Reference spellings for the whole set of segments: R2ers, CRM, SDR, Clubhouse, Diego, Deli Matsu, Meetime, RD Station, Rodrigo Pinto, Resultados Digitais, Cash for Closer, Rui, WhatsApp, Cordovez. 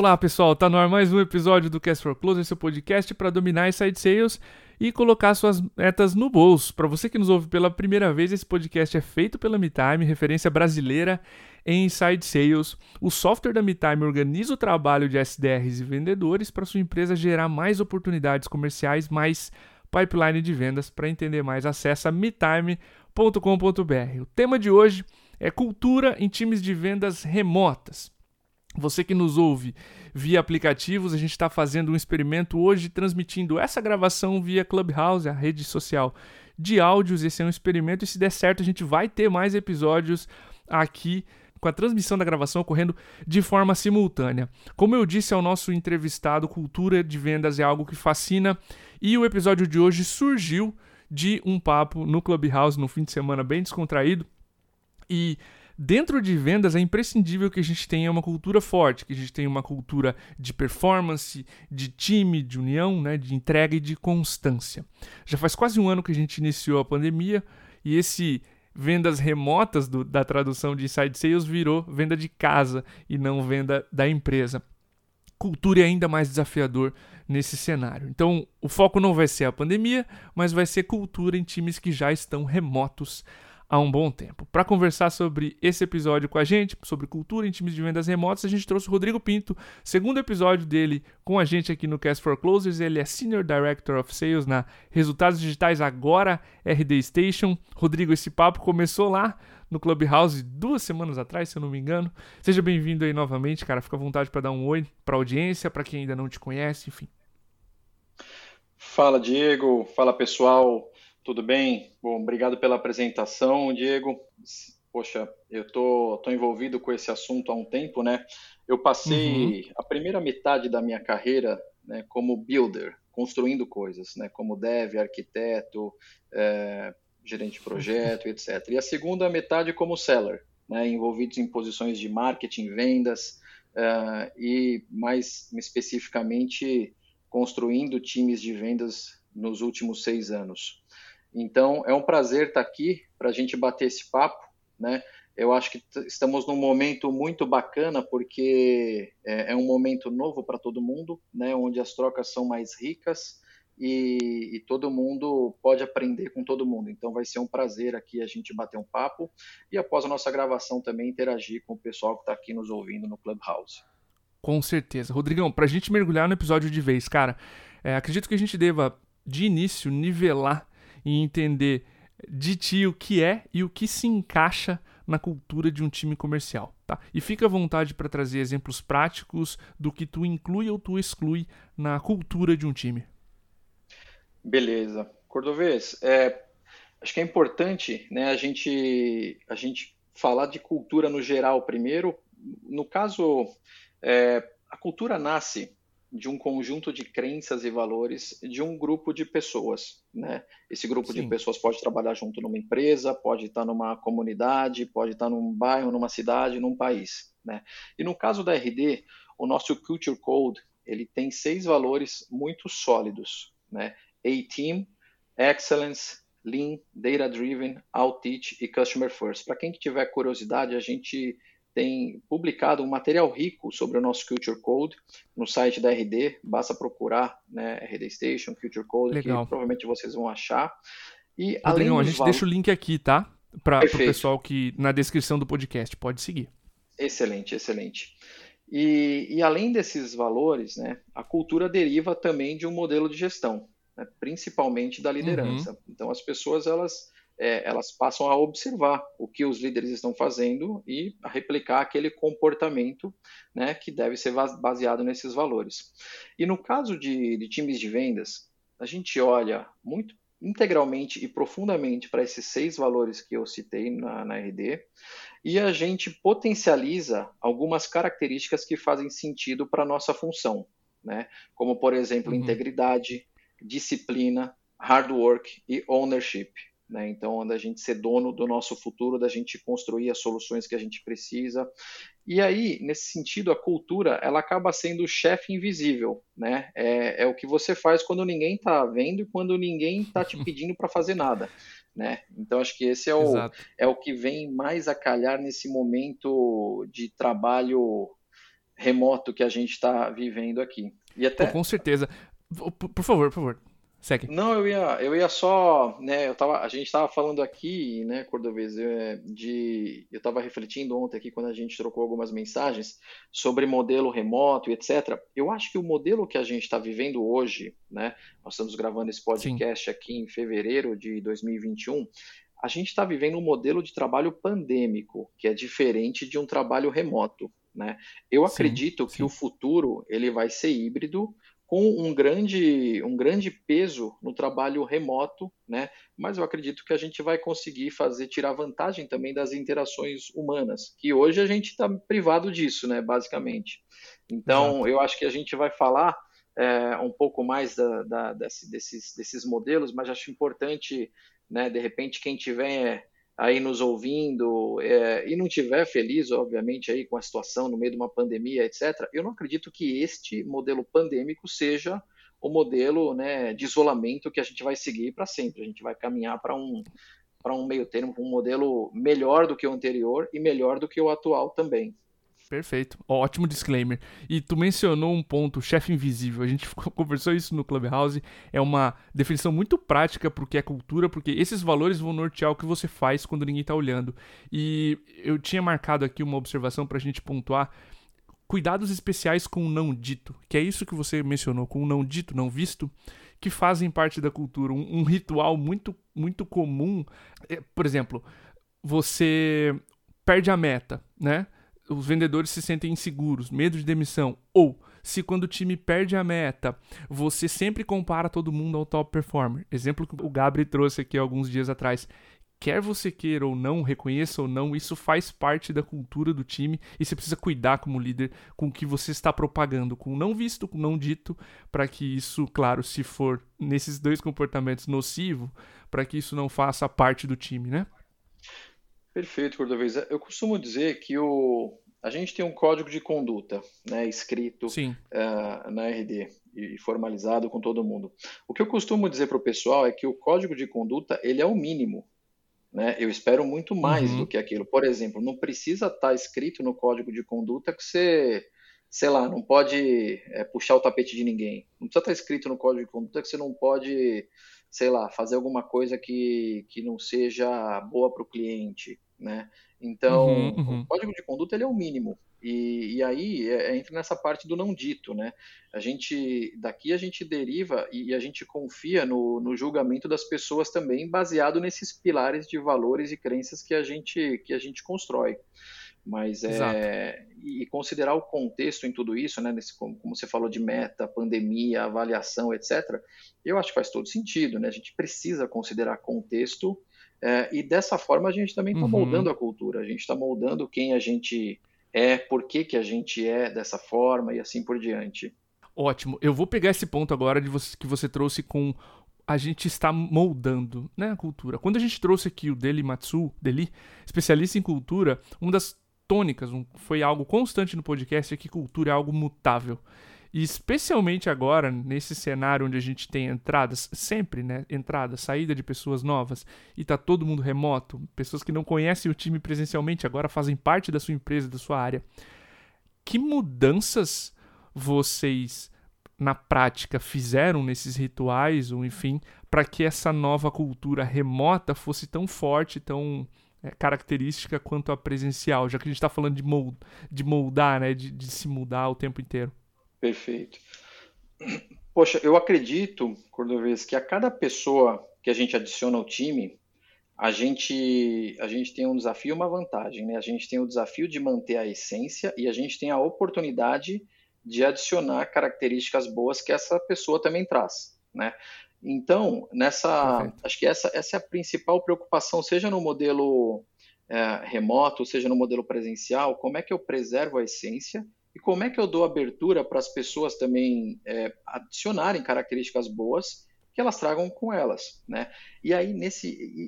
Olá pessoal, tá no ar mais um episódio do Cash for Closer, seu podcast para dominar inside sales e colocar suas metas no bolso. Para você que nos ouve pela primeira vez, esse podcast é feito pela Meetime, referência brasileira em inside sales. O software da Meetime organiza o trabalho de SDRs e vendedores para sua empresa gerar mais oportunidades comerciais, mais pipeline de vendas. Para entender mais, acessa meetime.com.br. O tema de hoje é cultura em times de vendas remotas. Você que nos ouve via aplicativos, a gente está fazendo um experimento hoje, transmitindo essa gravação via Clubhouse, a rede social de áudios. Esse é um experimento e, se der certo, a gente vai ter mais episódios aqui com a transmissão da gravação ocorrendo de forma simultânea. Como eu disse ao nosso entrevistado, cultura de vendas é algo que fascina e o episódio de hoje surgiu de um papo no Clubhouse, num fim de semana bem descontraído. E dentro de vendas é imprescindível que a gente tenha uma cultura forte, que a gente tenha uma cultura de performance, de time, de união, né, de entrega e de constância. Já faz quase um ano que a gente iniciou a pandemia e esse vendas remotas da tradução de inside sales virou venda de casa e não venda da empresa. Cultura é ainda mais desafiador nesse cenário. Então, o foco não vai ser a pandemia, mas vai ser cultura em times que já estão remotos há um bom tempo. Para conversar sobre esse episódio com a gente, sobre cultura em times de vendas remotas, a gente trouxe o Rodrigo Pinto, segundo episódio dele com a gente aqui no Cash for Closers. Ele é Senior Director of Sales na Resultados Digitais, agora RD Station. Rodrigo, esse papo começou lá no Clubhouse 2 semanas atrás, se eu não me engano. Seja bem-vindo aí novamente, cara. Fica à vontade para dar um oi para a audiência, para quem ainda não te conhece, enfim. Fala, Diego. Fala, pessoal. Tudo bem? Bom, obrigado pela apresentação, Diego. Poxa, eu tô envolvido com esse assunto há um tempo, né? Eu passei a primeira metade da minha carreira, né, como builder, construindo coisas, né? Como dev, arquiteto, gerente de projeto, etc. E a segunda metade como seller, né? Envolvidos em posições de marketing, vendas e, mais especificamente, construindo times de vendas nos últimos 6 anos. Então, é um prazer estar aqui para a gente bater esse papo, né? Eu acho que estamos num momento muito bacana, porque é um momento novo para todo mundo, né? Onde as trocas são mais ricas e todo mundo pode aprender com todo mundo. Então, vai ser um prazer aqui a gente bater um papo e, após a nossa gravação, também interagir com o pessoal que está aqui nos ouvindo no Clubhouse. Com certeza. Rodrigão, para a gente mergulhar no episódio de vez, cara, acredito que a gente deva, de início, nivelar e entender de ti o que é e o que se encaixa na cultura de um time comercial, tá? E fica à vontade para trazer exemplos práticos do que tu inclui ou tu exclui na cultura de um time. Beleza. Cordovês, acho que é importante, né, a gente falar de cultura no geral primeiro. No caso, a cultura nasce de um conjunto de crenças e valores de um grupo de pessoas, né? Esse grupo de pessoas pode trabalhar junto numa empresa, pode estar numa comunidade, pode estar num bairro, numa cidade, num país, né? E no caso da RD, o nosso Culture Code, ele tem 6 valores muito sólidos, né? A-Team, Excellence, Lean, Data Driven, Outreach e Customer First. Para quem que tiver curiosidade, a gente tem publicado um material rico sobre o nosso Culture Code no site da RD, basta procurar, né, RD Station, Culture Code. Legal. Que provavelmente vocês vão achar. E Rodrigo, além a gente deixa o link aqui, tá? Para o pessoal que, na descrição do podcast, pode seguir. Excelente, excelente. E além desses valores, né, a cultura deriva também de um modelo de gestão, né, principalmente da liderança. Então, as pessoas, elas passam a observar o que os líderes estão fazendo e a replicar aquele comportamento, né, que deve ser baseado nesses valores. E no caso de times de vendas, a gente olha muito integralmente e profundamente para esses 6 valores que eu citei na RD e a gente potencializa algumas características que fazem sentido para a nossa função, né? Como, por exemplo, integridade, disciplina, hard work e ownership. Né? Então, da gente ser dono do nosso futuro, da gente construir as soluções que a gente precisa. E aí, nesse sentido, a cultura, ela acaba sendo o chefe invisível, né? É o que você faz quando ninguém está vendo e quando ninguém está te pedindo para fazer nada, né? Então, acho que esse é o que vem mais a calhar nesse momento de trabalho remoto que a gente está vivendo aqui. E até... com certeza. Por favor. Segue. Não, eu ia só, né, a gente estava falando aqui, né, Cordovez, eu estava refletindo ontem aqui quando a gente trocou algumas mensagens sobre modelo remoto e etc. Eu acho que o modelo que a gente está vivendo hoje, né, nós estamos gravando esse podcast Sim. aqui em fevereiro de 2021, a gente está vivendo um modelo de trabalho pandêmico, que é diferente de um trabalho remoto, né? Eu acredito que o futuro ele vai ser híbrido, com um grande peso no trabalho remoto, né? Mas eu acredito que a gente vai conseguir tirar vantagem também das interações humanas, que hoje a gente está privado disso, né? Basicamente. Então, eu acho que a gente vai falar um pouco mais desses modelos, mas acho importante, né? De repente, quem tiver aí nos ouvindo, e não estiver feliz, obviamente, aí com a situação no meio de uma pandemia, etc., eu não acredito que este modelo pandêmico seja o modelo, né, de isolamento que a gente vai seguir para sempre. A gente vai caminhar para um meio termo, um modelo melhor do que o anterior e melhor do que o atual também. Perfeito, ótimo disclaimer. E tu mencionou um ponto, chefe invisível. A gente conversou isso no Clubhouse. É uma definição muito prática para o que é cultura, porque esses valores vão nortear o que você faz quando ninguém está olhando. E eu tinha marcado aqui uma observação para a gente pontuar. Cuidados especiais com o não dito, que é isso que você mencionou, com o não dito, não visto, que fazem parte da cultura. Um ritual muito, muito comum. Por exemplo, você perde a meta, né? Os vendedores se sentem inseguros, medo de demissão. Ou, se quando o time perde a meta, você sempre compara todo mundo ao top performer. Exemplo que o Gabri trouxe aqui alguns dias atrás. Quer você queira ou não, reconheça ou não, isso faz parte da cultura do time e você precisa cuidar como líder com o que você está propagando, com o não visto, com o não dito, para que isso, claro, se for nesses dois comportamentos nocivo, para que isso não faça parte do time, né? Perfeito, Cordovez. Eu costumo dizer que a gente tem um código de conduta, né, escrito na RD e formalizado com todo mundo. O que eu costumo dizer para o pessoal é que o código de conduta ele é o mínimo, né? Eu espero muito mais do que aquilo. Por exemplo, não precisa estar escrito no código de conduta que você, sei lá, não pode puxar o tapete de ninguém. Não precisa estar escrito no código de conduta que você não pode... sei lá, fazer alguma coisa que não seja boa para o cliente, né? Então, o código de conduta ele é o mínimo. E aí entra nessa parte do não dito, né? Daqui a gente deriva e a gente confia no julgamento das pessoas também, baseado nesses pilares de valores e crenças que a gente constrói. Mas e considerar o contexto em tudo isso, né, como você falou de meta, pandemia, avaliação, etc., eu acho que faz todo sentido, né? A gente precisa considerar contexto e dessa forma a gente também está moldando a cultura, a gente está moldando quem a gente é, por que a gente é dessa forma e assim por diante. Ótimo, eu vou pegar esse ponto agora que você trouxe com a gente está moldando, né, a cultura. Quando a gente trouxe aqui o Deli Matsu, especialista em cultura, uma das tônicas, foi algo constante no podcast, é que cultura é algo mutável. E especialmente agora, nesse cenário onde a gente tem entradas, sempre, né? Entrada, saída de pessoas novas, e tá todo mundo remoto, pessoas que não conhecem o time presencialmente, agora fazem parte da sua empresa, da sua área. Que mudanças vocês, na prática, fizeram nesses rituais, ou enfim, para que essa nova cultura remota fosse tão forte, tão... característica quanto a presencial, já que a gente está falando de moldar, né? de se mudar o tempo inteiro. Perfeito. Poxa, eu acredito, Cordovez, que a cada pessoa que a gente adiciona ao time, a gente tem um desafio e uma vantagem, né? A gente tem o desafio de manter a essência e a gente tem a oportunidade de adicionar características boas que essa pessoa também traz, né? Então, acho que essa é a principal preocupação, seja no modelo remoto, seja no modelo presencial, como é que eu preservo a essência e como é que eu dou abertura para as pessoas também adicionarem características boas que elas tragam com elas, né? E aí,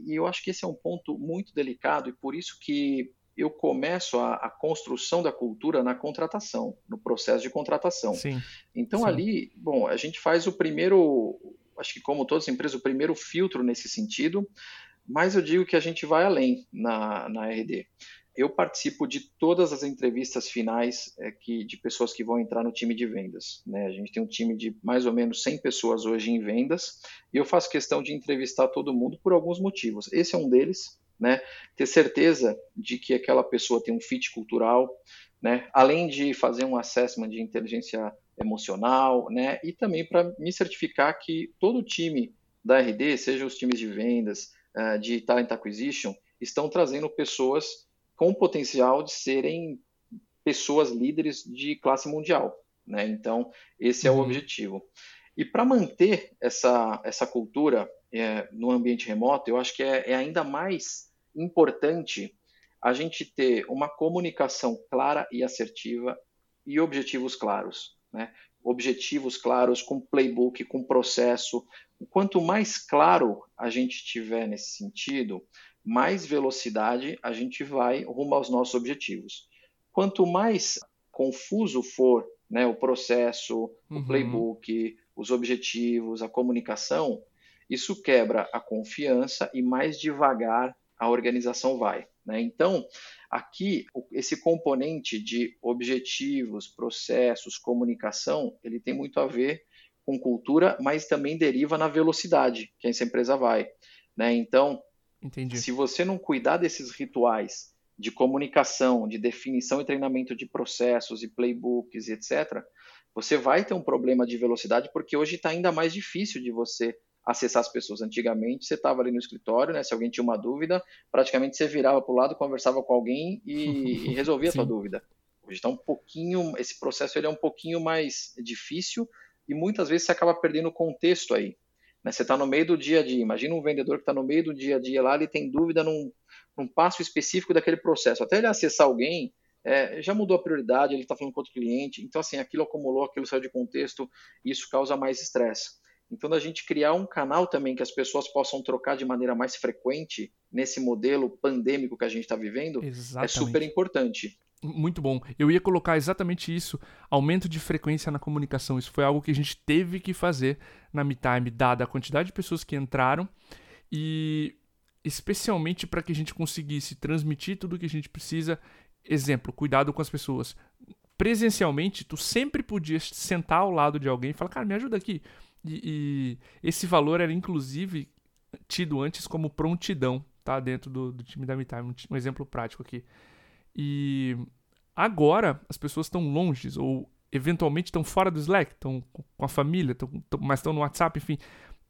eu acho que esse é um ponto muito delicado e por isso que eu começo a construção da cultura na contratação, no processo de contratação. Sim. Então, ali, bom, a gente faz o primeiro... acho que como todas as empresas, o primeiro filtro nesse sentido, mas eu digo que a gente vai além na RD. Eu participo de todas as entrevistas finais de pessoas que vão entrar no time de vendas, né? A gente tem um time de mais ou menos 100 pessoas hoje em vendas e eu faço questão de entrevistar todo mundo por alguns motivos. Esse é um deles, né? Ter certeza de que aquela pessoa tem um fit cultural, né? Além de fazer um assessment de inteligência emocional, né? E também para me certificar que todo o time da RD, seja os times de vendas, de Talent Acquisition, estão trazendo pessoas com o potencial de serem pessoas líderes de classe mundial, né? Então, esse é o objetivo. E para manter essa cultura no ambiente remoto, eu acho que é ainda mais importante a gente ter uma comunicação clara e assertiva e objetivos claros, né? Objetivos claros com playbook, com processo. Quanto mais claro a gente tiver nesse sentido, mais velocidade a gente vai rumo aos nossos objetivos. Quanto mais confuso for, né, o processo, o playbook, os objetivos, a comunicação, isso quebra a confiança e mais devagar a organização vai, né? Então, aqui, esse componente de objetivos, processos, comunicação, ele tem muito a ver com cultura, mas também deriva na velocidade que essa empresa vai, né? Então, entendi. Se você não cuidar desses rituais de comunicação, de definição e treinamento de processos e playbooks, etc., você vai ter um problema de velocidade, porque hoje está ainda mais difícil de você acessar as pessoas. Antigamente, você estava ali no escritório, né? Se alguém tinha uma dúvida, praticamente você virava para o lado, conversava com alguém e resolvia a sua dúvida. Hoje está um pouquinho, esse processo ele é um pouquinho mais difícil e muitas vezes você acaba perdendo o contexto aí. Você está no meio do dia a dia. Imagina um vendedor que está no meio do dia a dia lá, ele tem dúvida num passo específico daquele processo. Até ele acessar alguém, já mudou a prioridade, ele está falando com outro cliente. Então, assim, aquilo acumulou, aquilo saiu de contexto e isso causa mais estresse. Então, da gente criar um canal também que as pessoas possam trocar de maneira mais frequente nesse modelo pandêmico que a gente está vivendo, exatamente, é super importante. Muito bom. Eu ia colocar exatamente isso, aumento de frequência na comunicação. Isso foi algo que a gente teve que fazer na Meetime, dada a quantidade de pessoas que entraram e especialmente para que a gente conseguisse transmitir tudo o que a gente precisa. Exemplo, cuidado com as pessoas. Presencialmente, tu sempre podia sentar ao lado de alguém e falar, cara, me ajuda aqui. E esse valor era, inclusive, tido antes como prontidão, tá? Dentro do time da Meetime, um exemplo prático aqui. E agora as pessoas estão longe ou eventualmente estão fora do Slack, estão com a família, mas estão no WhatsApp, enfim.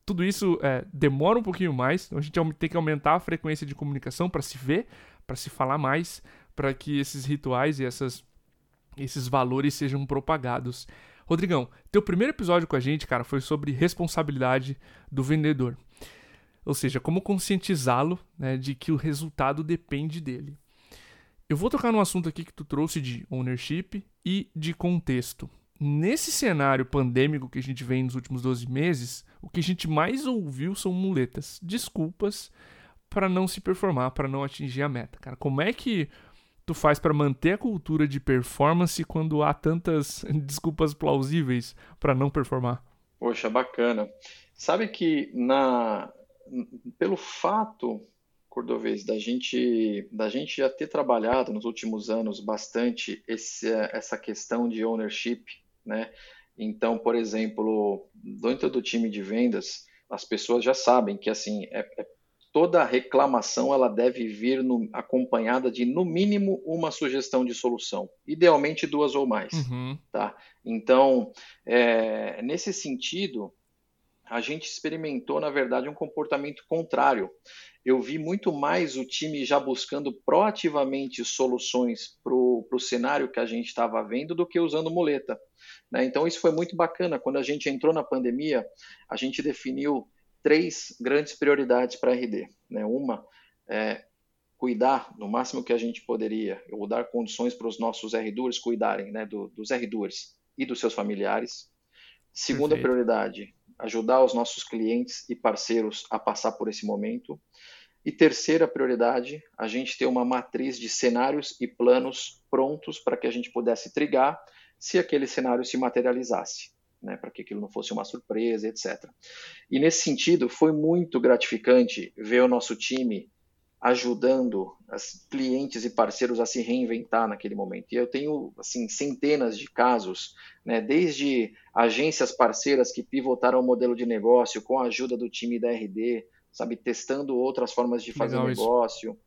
Tudo isso demora um pouquinho mais, então a gente tem que aumentar a frequência de comunicação para se ver, para se falar mais, para que esses rituais e esses valores sejam propagados. Rodrigão, teu primeiro episódio com a gente, cara, foi sobre responsabilidade do vendedor. Ou seja, como conscientizá-lo, né, de que o resultado depende dele. Eu vou tocar num assunto aqui que tu trouxe de ownership e de contexto. Nesse cenário pandêmico que a gente vem nos últimos 12 meses, o que a gente mais ouviu são muletas, desculpas para não se performar, para não atingir a meta. Cara, como é que tu faz para manter a cultura de performance quando há tantas desculpas plausíveis para não performar? Poxa, bacana. Sabe que pelo fato, Cordovez, da gente já ter trabalhado nos últimos anos bastante essa questão de ownership, né? Então, por exemplo, dentro do time de vendas, as pessoas já sabem que assim, toda reclamação ela deve vir acompanhada de, no mínimo, uma sugestão de solução. Idealmente, duas ou mais. Tá? Então, nesse sentido, a gente experimentou, na verdade, um comportamento contrário. Eu vi muito mais o time já buscando proativamente soluções para o cenário que a gente estava vendo do que usando muleta, né? Então, isso foi muito bacana. Quando a gente entrou na pandemia, a gente definiu 3 grandes prioridades para a RD, né? Uma é cuidar no máximo que a gente poderia, ou dar condições para os nossos R2ers cuidarem, né? Dos R2ers e dos seus familiares. Segunda prioridade, ajudar os nossos clientes e parceiros a passar por esse momento. E terceira prioridade, a gente ter uma matriz de cenários e planos prontos para que a gente pudesse trigar se aquele cenário se materializasse, né? Para que aquilo não fosse uma surpresa, etc. E nesse sentido, foi muito gratificante ver o nosso time ajudando as clientes e parceiros a se reinventar naquele momento. E eu tenho assim, centenas de casos, né, desde agências parceiras que pivotaram o modelo de negócio com a ajuda do time da RD, sabe, testando outras formas de fazer negócio,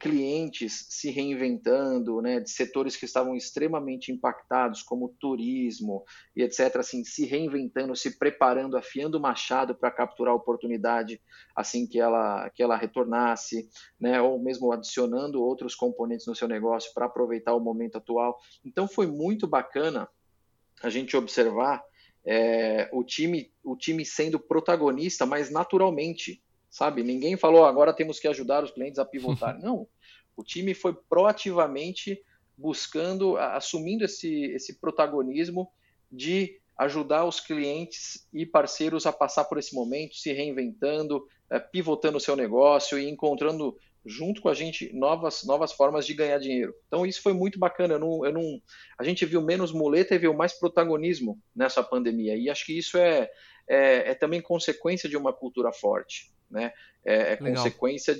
clientes se reinventando, né, de setores que estavam extremamente impactados, como turismo e etc., assim, se reinventando, se preparando, afiando o machado para capturar a oportunidade assim que ela retornasse, né, ou mesmo adicionando outros componentes no seu negócio para aproveitar o momento atual. Então foi muito bacana a gente observar o time sendo protagonista, mas naturalmente, sabe? Ninguém falou, agora temos que ajudar os clientes a pivotar. Não, o time foi proativamente buscando, assumindo esse protagonismo de ajudar os clientes e parceiros a passar por esse momento, se reinventando, pivotando o seu negócio e encontrando, junto com a gente, novas formas de ganhar dinheiro. Então isso foi muito bacana. A gente viu menos muleta e viu mais protagonismo nessa pandemia. E acho que isso é também consequência de uma cultura forte, né? É consequência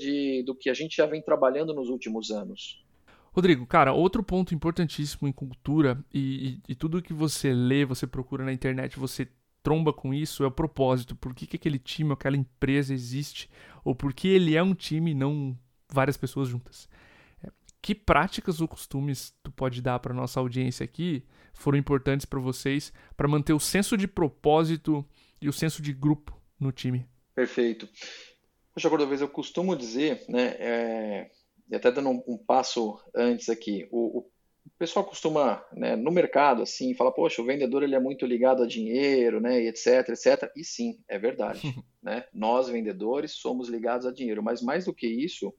do que a gente já vem trabalhando nos últimos anos. Rodrigo, cara, outro ponto importantíssimo em cultura e tudo que você lê, você procura na internet, você tromba com isso, é o propósito. Por que aquele time, aquela empresa existe? Ou por que ele é um time e não várias pessoas juntas? Que práticas ou costumes tu pode dar para nossa audiência aqui foram importantes para vocês para manter o senso de propósito e o senso de grupo no time? Perfeito. Poxa, Cordovez, eu costumo dizer, né, e até dando um passo antes aqui, o pessoal costuma, né, no mercado, assim, falar, poxa, o vendedor ele é muito ligado a dinheiro, né, e etc, etc. E sim, é verdade. Né? Nós, vendedores, somos ligados a dinheiro, mas mais do que isso,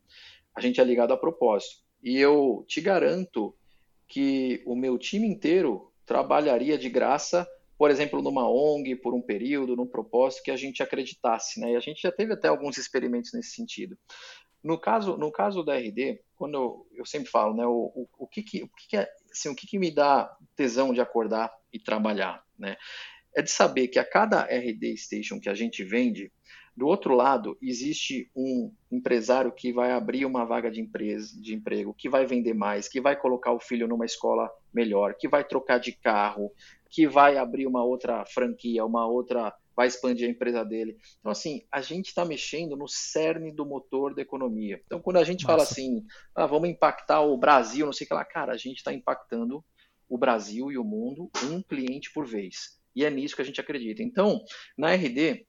a gente é ligado a propósito. E eu te garanto que o meu time inteiro trabalharia de graça, por exemplo, numa ONG, por um período, num propósito que a gente acreditasse, né? E a gente já teve até alguns experimentos nesse sentido. No caso da RD, quando eu sempre falo, né, o que me dá tesão de acordar e trabalhar, né? É de saber que a cada RD Station que a gente vende, do outro lado, existe um empresário que vai abrir uma vaga de emprego, que vai vender mais, que vai colocar o filho numa escola melhor, que vai trocar de carro, que vai abrir uma outra franquia, vai expandir a empresa dele. Então, assim, a gente está mexendo no cerne do motor da economia. Então, quando a gente fala assim, vamos impactar o Brasil, não sei o que lá, cara, a gente está impactando o Brasil e o mundo um cliente por vez. E é nisso que a gente acredita. Então, na RD,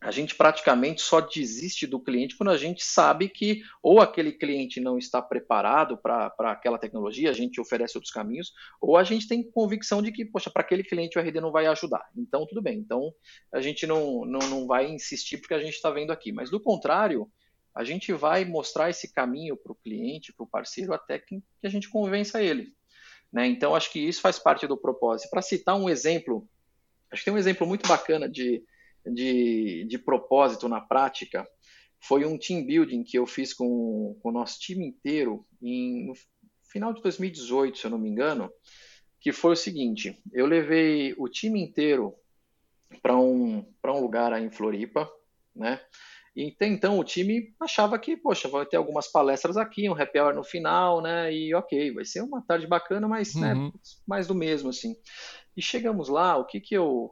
a gente praticamente só desiste do cliente quando a gente sabe que ou aquele cliente não está preparado para aquela tecnologia, a gente oferece outros caminhos, ou a gente tem convicção de que, poxa, para aquele cliente o RD não vai ajudar. Então, tudo bem. Então, a gente não vai insistir porque a gente está vendo aqui. Mas, do contrário, a gente vai mostrar esse caminho para o cliente, para o parceiro, até que a gente convença ele, né? Então, acho que isso faz parte do propósito. Para citar um exemplo, acho que tem um exemplo muito bacana de propósito na prática, foi um team building que eu fiz com o nosso time inteiro no final de 2018, se eu não me engano, que foi o seguinte: eu levei o time inteiro para um lugar aí em Floripa, né? E até então o time achava que, poxa, vai ter algumas palestras aqui, um happy hour no final, né? E ok, vai ser uma tarde bacana, mas né, mais do mesmo, assim. E chegamos lá, o que eu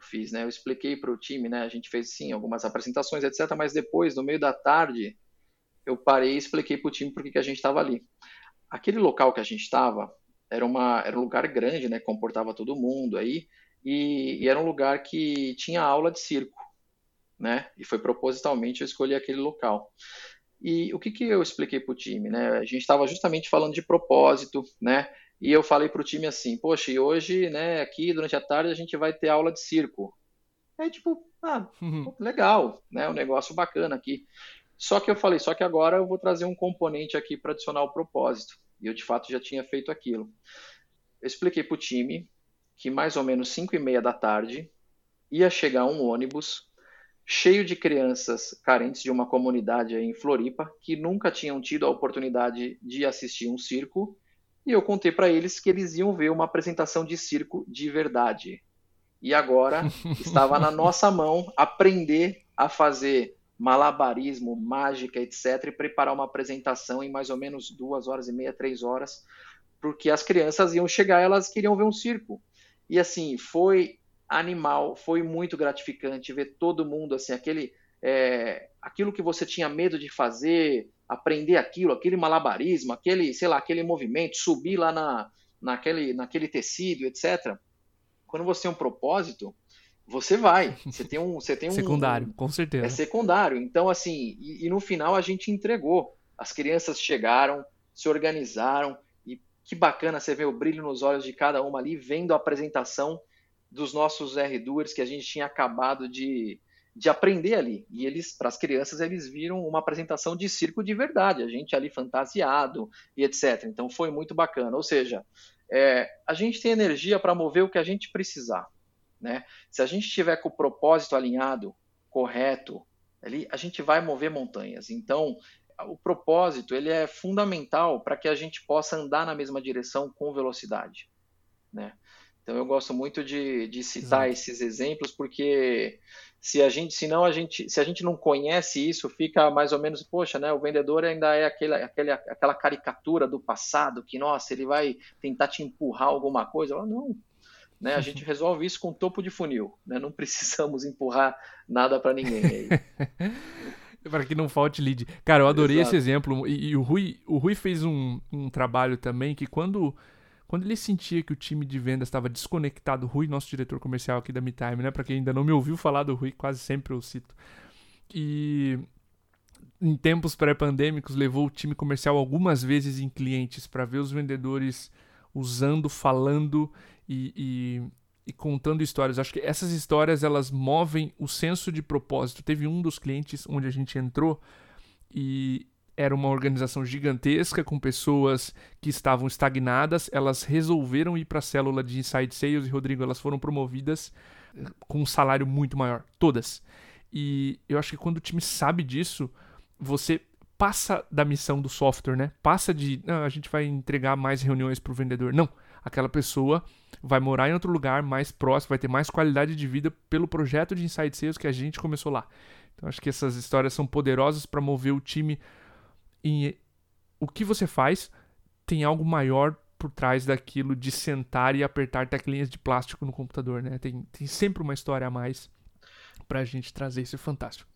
fiz, né? Eu expliquei para o time, né? A gente fez, sim, algumas apresentações, etc. Mas depois, no meio da tarde, eu parei e expliquei para o time por que a gente estava ali. Aquele local que a gente estava era um lugar grande, né? Comportava todo mundo aí. E era um lugar que tinha aula de circo, né? E foi propositalmente eu escolhi aquele local. E o que eu expliquei para o time, né? A gente estava justamente falando de propósito, né? E eu falei para o time assim, poxa, e hoje, né, aqui durante a tarde a gente vai ter aula de circo. É tipo, legal, né, um negócio bacana aqui. Só que agora eu vou trazer um componente aqui para adicionar o propósito. E eu de fato já tinha feito aquilo. Eu expliquei para o time que mais ou menos 5h30 da tarde ia chegar um ônibus cheio de crianças carentes de uma comunidade aí em Floripa que nunca tinham tido a oportunidade de assistir um circo. E eu contei para eles que eles iam ver uma apresentação de circo de verdade. E agora estava na nossa mão aprender a fazer malabarismo, mágica, etc., e preparar uma apresentação em mais ou menos 2 horas e meia, 3 horas, porque as crianças iam chegar, elas queriam ver um circo. E assim, foi animal, foi muito gratificante ver todo mundo, assim, aquilo que você tinha medo de fazer, aprender aquilo, aquele malabarismo, aquele movimento, subir lá naquele tecido, etc. Quando você tem um propósito, você vai. Você tem um secundário, com certeza. É secundário. Então, assim, e no final a gente entregou. As crianças chegaram, se organizaram, e que bacana você ver o brilho nos olhos de cada uma ali, vendo a apresentação dos nossos R-Doers que a gente tinha acabado de aprender ali. E eles, para as crianças, eles viram uma apresentação de circo de verdade, a gente ali fantasiado e etc. Então, foi muito bacana. Ou seja, a gente tem energia para mover o que a gente precisar. Né? Se a gente estiver com o propósito alinhado, correto, ali, a gente vai mover montanhas. Então, o propósito ele é fundamental para que a gente possa andar na mesma direção com velocidade. Né? Então, eu gosto muito de citar esses exemplos, porque se a gente não conhece isso, fica mais ou menos, poxa, né, o vendedor ainda é aquela caricatura do passado, que, nossa, ele vai tentar te empurrar alguma coisa. Não. Né? A gente resolve isso com o topo de funil, né? Não precisamos empurrar nada para ninguém. Para que não falte lead. Cara, eu adorei esse exemplo. E o Rui fez um trabalho também que quando ele sentia que o time de vendas estava desconectado, o Rui, nosso diretor comercial aqui da Meetime, né? Para quem ainda não me ouviu falar do Rui, quase sempre eu cito. E em tempos pré-pandêmicos levou o time comercial algumas vezes em clientes para ver os vendedores usando, falando e contando histórias. Acho que essas histórias, elas movem o senso de propósito. Teve um dos clientes onde a gente entrou e era uma organização gigantesca com pessoas que estavam estagnadas. Elas resolveram ir para a célula de Inside Sales e, Rodrigo, elas foram promovidas com um salário muito maior, todas. E eu acho que quando o time sabe disso, você passa da missão do software, né? Passa de, a gente vai entregar mais reuniões para o vendedor. Não, aquela pessoa vai morar em outro lugar mais próximo, vai ter mais qualidade de vida pelo projeto de Inside Sales que a gente começou lá. Então, acho que essas histórias são poderosas para mover o time em o que você faz tem algo maior por trás daquilo de sentar e apertar teclinhas de plástico no computador, né? Tem sempre uma história a mais para a gente trazer, isso é fantástico.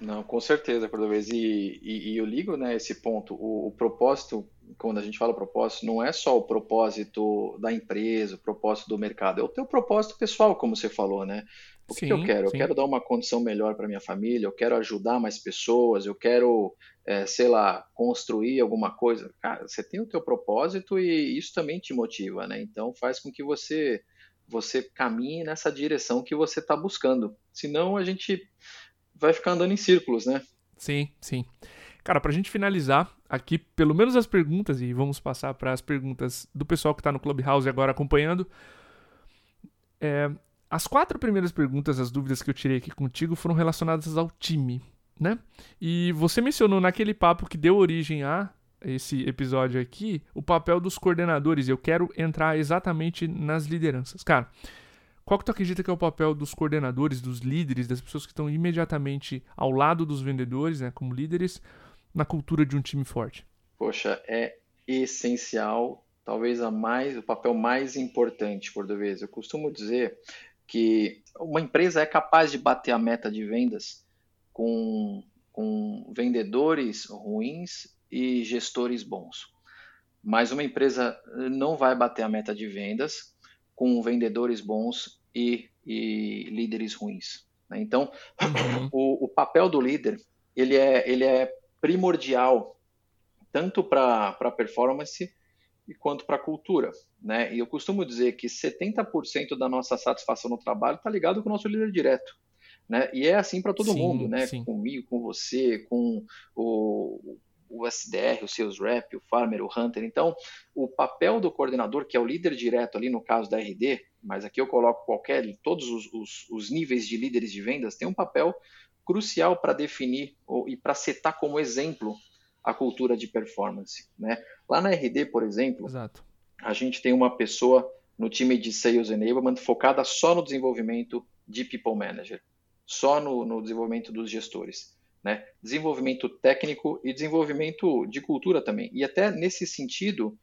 Não, com certeza, Cordovez. E eu ligo, né, esse ponto. O propósito, quando a gente fala propósito, não é só o propósito da empresa, o propósito do mercado. É o teu propósito pessoal, como você falou, né? O que eu quero? Sim. Eu quero dar uma condição melhor para minha família, eu quero ajudar mais pessoas, eu quero, construir alguma coisa. Cara, você tem o teu propósito e isso também te motiva, né? Então faz com que você caminhe nessa direção que você está buscando. Senão a gente vai ficar andando em círculos, né? Sim. Cara, pra gente finalizar aqui, pelo menos as perguntas, e vamos passar para as perguntas do pessoal que tá no Clubhouse agora acompanhando. As 4 primeiras perguntas, as dúvidas que eu tirei aqui contigo, foram relacionadas ao time, né? E você mencionou naquele papo que deu origem a esse episódio aqui, o papel dos coordenadores. Eu quero entrar exatamente nas lideranças. Cara, qual que tu acredita que é o papel dos coordenadores, dos líderes, das pessoas que estão imediatamente ao lado dos vendedores, né, como líderes, na cultura de um time forte? Poxa, é essencial, talvez o papel mais importante, Cordovez. Eu costumo dizer que uma empresa é capaz de bater a meta de vendas com vendedores ruins e gestores bons. Mas uma empresa não vai bater a meta de vendas com vendedores bons e líderes ruins, né? Então, o papel do líder, ele é primordial tanto para a performance quanto para a cultura, né? E eu costumo dizer que 70% da nossa satisfação no trabalho está ligado com o nosso líder direto, né? E é assim para todo mundo, né? Sim. Comigo, com você, com o SDR, o Sales Rep, o Farmer, o Hunter. Então, o papel do coordenador, que é o líder direto ali no caso da RD, mas aqui eu coloco todos os níveis de líderes de vendas, tem um papel crucial para definir e para setar como exemplo a cultura de performance, né? Lá na RD, por exemplo, a gente tem uma pessoa no time de Sales Enablement focada só no desenvolvimento de People Manager, só no desenvolvimento dos gestores. né? Desenvolvimento técnico e desenvolvimento de cultura também. E até nesse sentido,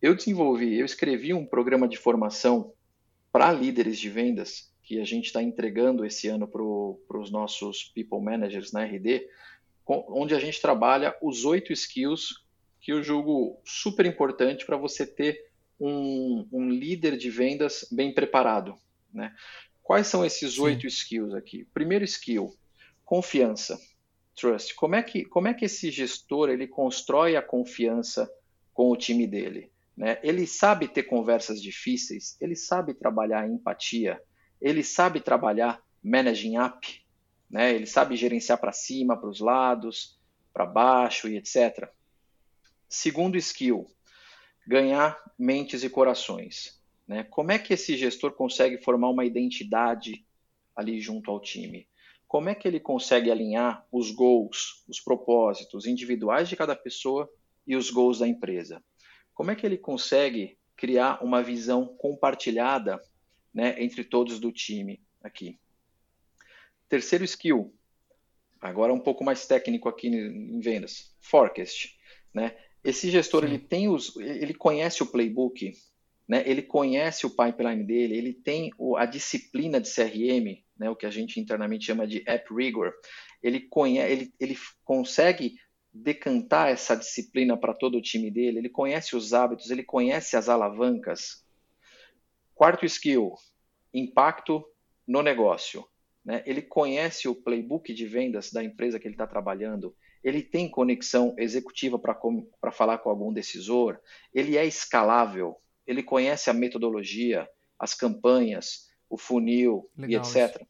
eu escrevi um programa de formação para líderes de vendas, que a gente está entregando esse ano para os nossos people managers na RD, onde a gente trabalha os 8 skills que eu julgo super importante para você ter um líder de vendas bem preparado, né? Quais são esses 8 skills aqui? Primeiro skill, confiança, trust. Como é que esse gestor ele constrói a confiança com o time dele, né? Ele sabe ter conversas difíceis, ele sabe trabalhar empatia, ele sabe trabalhar managing up, né? Ele sabe gerenciar para cima, para os lados, para baixo e etc. Segundo skill, ganhar mentes e corações, né? Como é que esse gestor consegue formar uma identidade ali junto ao time? Como é que ele consegue alinhar os goals, os propósitos individuais de cada pessoa e os goals da empresa? Como é que ele consegue criar uma visão compartilhada, né, entre todos do time aqui? Terceiro skill, agora um pouco mais técnico aqui em vendas, forecast, né? Esse gestor ele conhece o playbook, né? Ele conhece o pipeline dele, ele tem a disciplina de CRM, né, o que a gente internamente chama de app rigor. Ele consegue decantar essa disciplina para todo o time dele, ele conhece os hábitos, ele conhece as alavancas. Quarto skill, impacto no negócio, né? Ele conhece o playbook de vendas da empresa que ele está trabalhando, ele tem conexão executiva para falar com algum decisor, ele é escalável, ele conhece a metodologia, as campanhas, o funil, legal, e etc. Isso.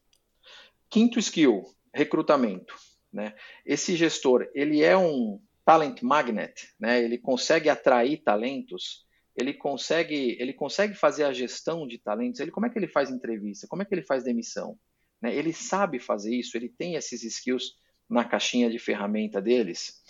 Quinto skill, recrutamento, né? Esse gestor, ele é um talent magnet, né? Ele consegue atrair talentos, ele consegue fazer a gestão de talentos. Como é que ele faz entrevista? Como é que ele faz demissão? Né? Ele sabe fazer isso, ele tem esses skills na caixinha de ferramenta deles.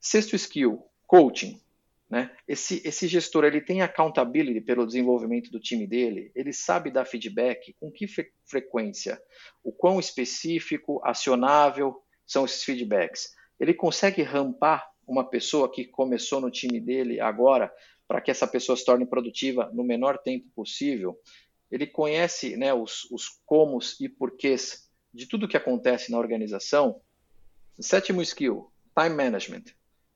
Sexto skill, coaching, né? Esse gestor, ele tem accountability pelo desenvolvimento do time dele, ele sabe dar feedback, com que frequência, o quão específico, acionável são esses feedbacks. Ele consegue rampar uma pessoa que começou no time dele agora, para que essa pessoa se torne produtiva no menor tempo possível. Ele conhece, né, os comos e porquês de tudo que acontece na organização. Sétimo skill, time management,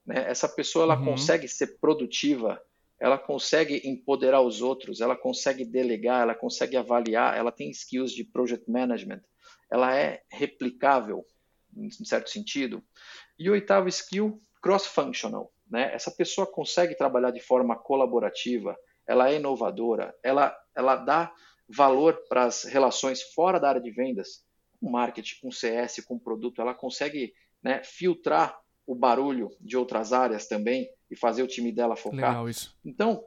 né? Essa pessoa ela consegue ser produtiva, ela consegue empoderar os outros, ela consegue delegar, ela consegue avaliar, ela tem skills de project management, ela é replicável, em certo sentido. E oitavo skill, cross-functional, né? Essa pessoa consegue trabalhar de forma colaborativa, ela é inovadora, ela dá valor para as relações fora da área de vendas, com marketing, com CS, com produto, ela consegue, né, filtrar o barulho de outras áreas também e fazer o time dela focar. Legal, isso. Então,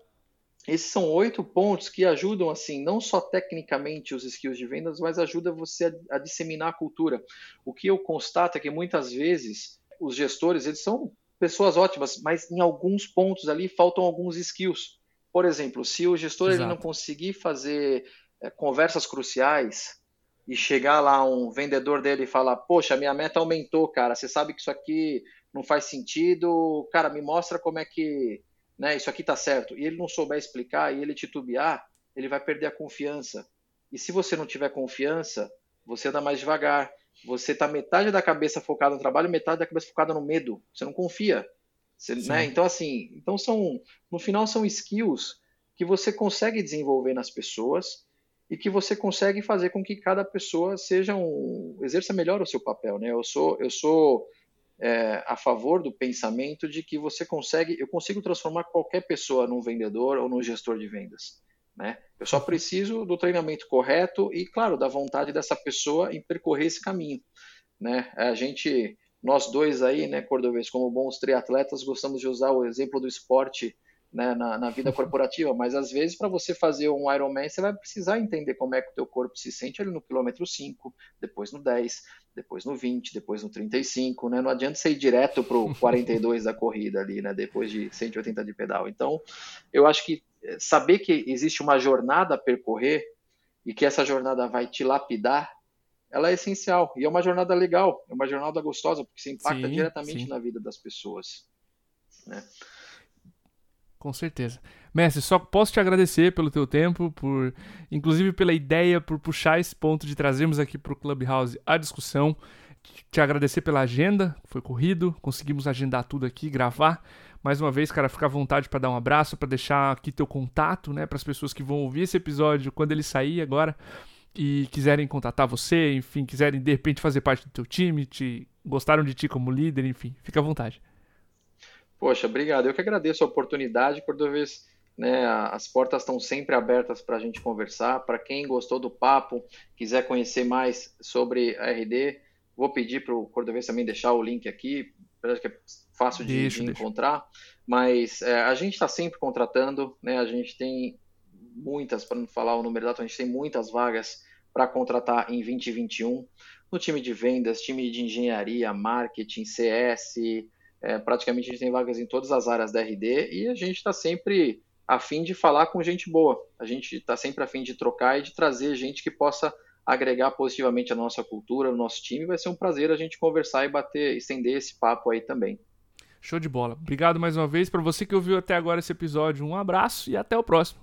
esses são 8 pontos que ajudam, assim, não só tecnicamente os skills de vendas, mas ajuda você a disseminar a cultura. O que eu constato é que muitas vezes os gestores, eles são pessoas ótimas, mas em alguns pontos ali faltam alguns skills. Por exemplo, se o gestor ele não conseguir fazer conversas cruciais e chegar lá um vendedor dele e falar: poxa, minha meta aumentou, cara, você sabe que isso aqui não faz sentido, cara, me mostra como é que, né, isso aqui tá certo. E ele não souber explicar e ele titubear, ele vai perder a confiança. E se você não tiver confiança, você anda mais devagar, você tá metade da cabeça focada no trabalho, metade da cabeça focada no medo, você não confia, você, né? Então, assim, no final são skills que você consegue desenvolver nas pessoas e que você consegue fazer com que cada pessoa exerça melhor o seu papel, né? Eu sou a favor do pensamento de que eu consigo transformar qualquer pessoa num vendedor ou num gestor de vendas, né? Eu só preciso do treinamento correto e, claro, da vontade dessa pessoa em percorrer esse caminho, né? Nós dois aí, né, Cordovês, como bons triatletas, gostamos de usar o exemplo do esporte, né, na vida corporativa, mas às vezes para você fazer um Ironman, você vai precisar entender como é que o teu corpo se sente ali no quilômetro 5, depois no 10, depois no 20, depois no 35, né? Não adianta você ir direto para o 42 da corrida ali, né, depois de 180 de pedal. Então, eu acho que saber que existe uma jornada a percorrer e que essa jornada vai te lapidar ela é essencial. E é uma jornada legal, é uma jornada gostosa, porque você impacta diretamente na vida das pessoas, né? Com certeza. Mestre, só posso te agradecer pelo teu tempo, por, inclusive pela ideia, por puxar esse ponto de trazermos aqui para o Clubhouse a discussão. Te agradecer pela agenda, foi corrido, conseguimos agendar tudo aqui, gravar. Mais uma vez, cara, fica à vontade para dar um abraço, para deixar aqui teu contato, né, para as pessoas que vão ouvir esse episódio quando ele sair agora e quiserem contatar você, enfim, quiserem de repente fazer parte do teu time, gostaram de ti como líder, enfim, fica à vontade. Poxa, obrigado. Eu que agradeço a oportunidade, por duas vezes, né, as portas estão sempre abertas para a gente conversar. Para quem gostou do papo, quiser conhecer mais sobre a RD, vou pedir para o Cordovez também deixar o link aqui, que é fácil de encontrar. Mas a gente está sempre contratando, né, a gente tem muitas, para não falar o número exato, a gente tem muitas vagas para contratar em 2021, no time de vendas, time de engenharia, marketing, CS... praticamente a gente tem vagas em todas as áreas da RD e a gente está sempre a fim de falar com gente boa, a gente está sempre a fim de trocar e de trazer gente que possa agregar positivamente a nossa cultura, o nosso time. Vai ser um prazer a gente conversar e estender esse papo aí também. Show de bola, obrigado mais uma vez. Para você que ouviu até agora esse episódio, um abraço e até o próximo.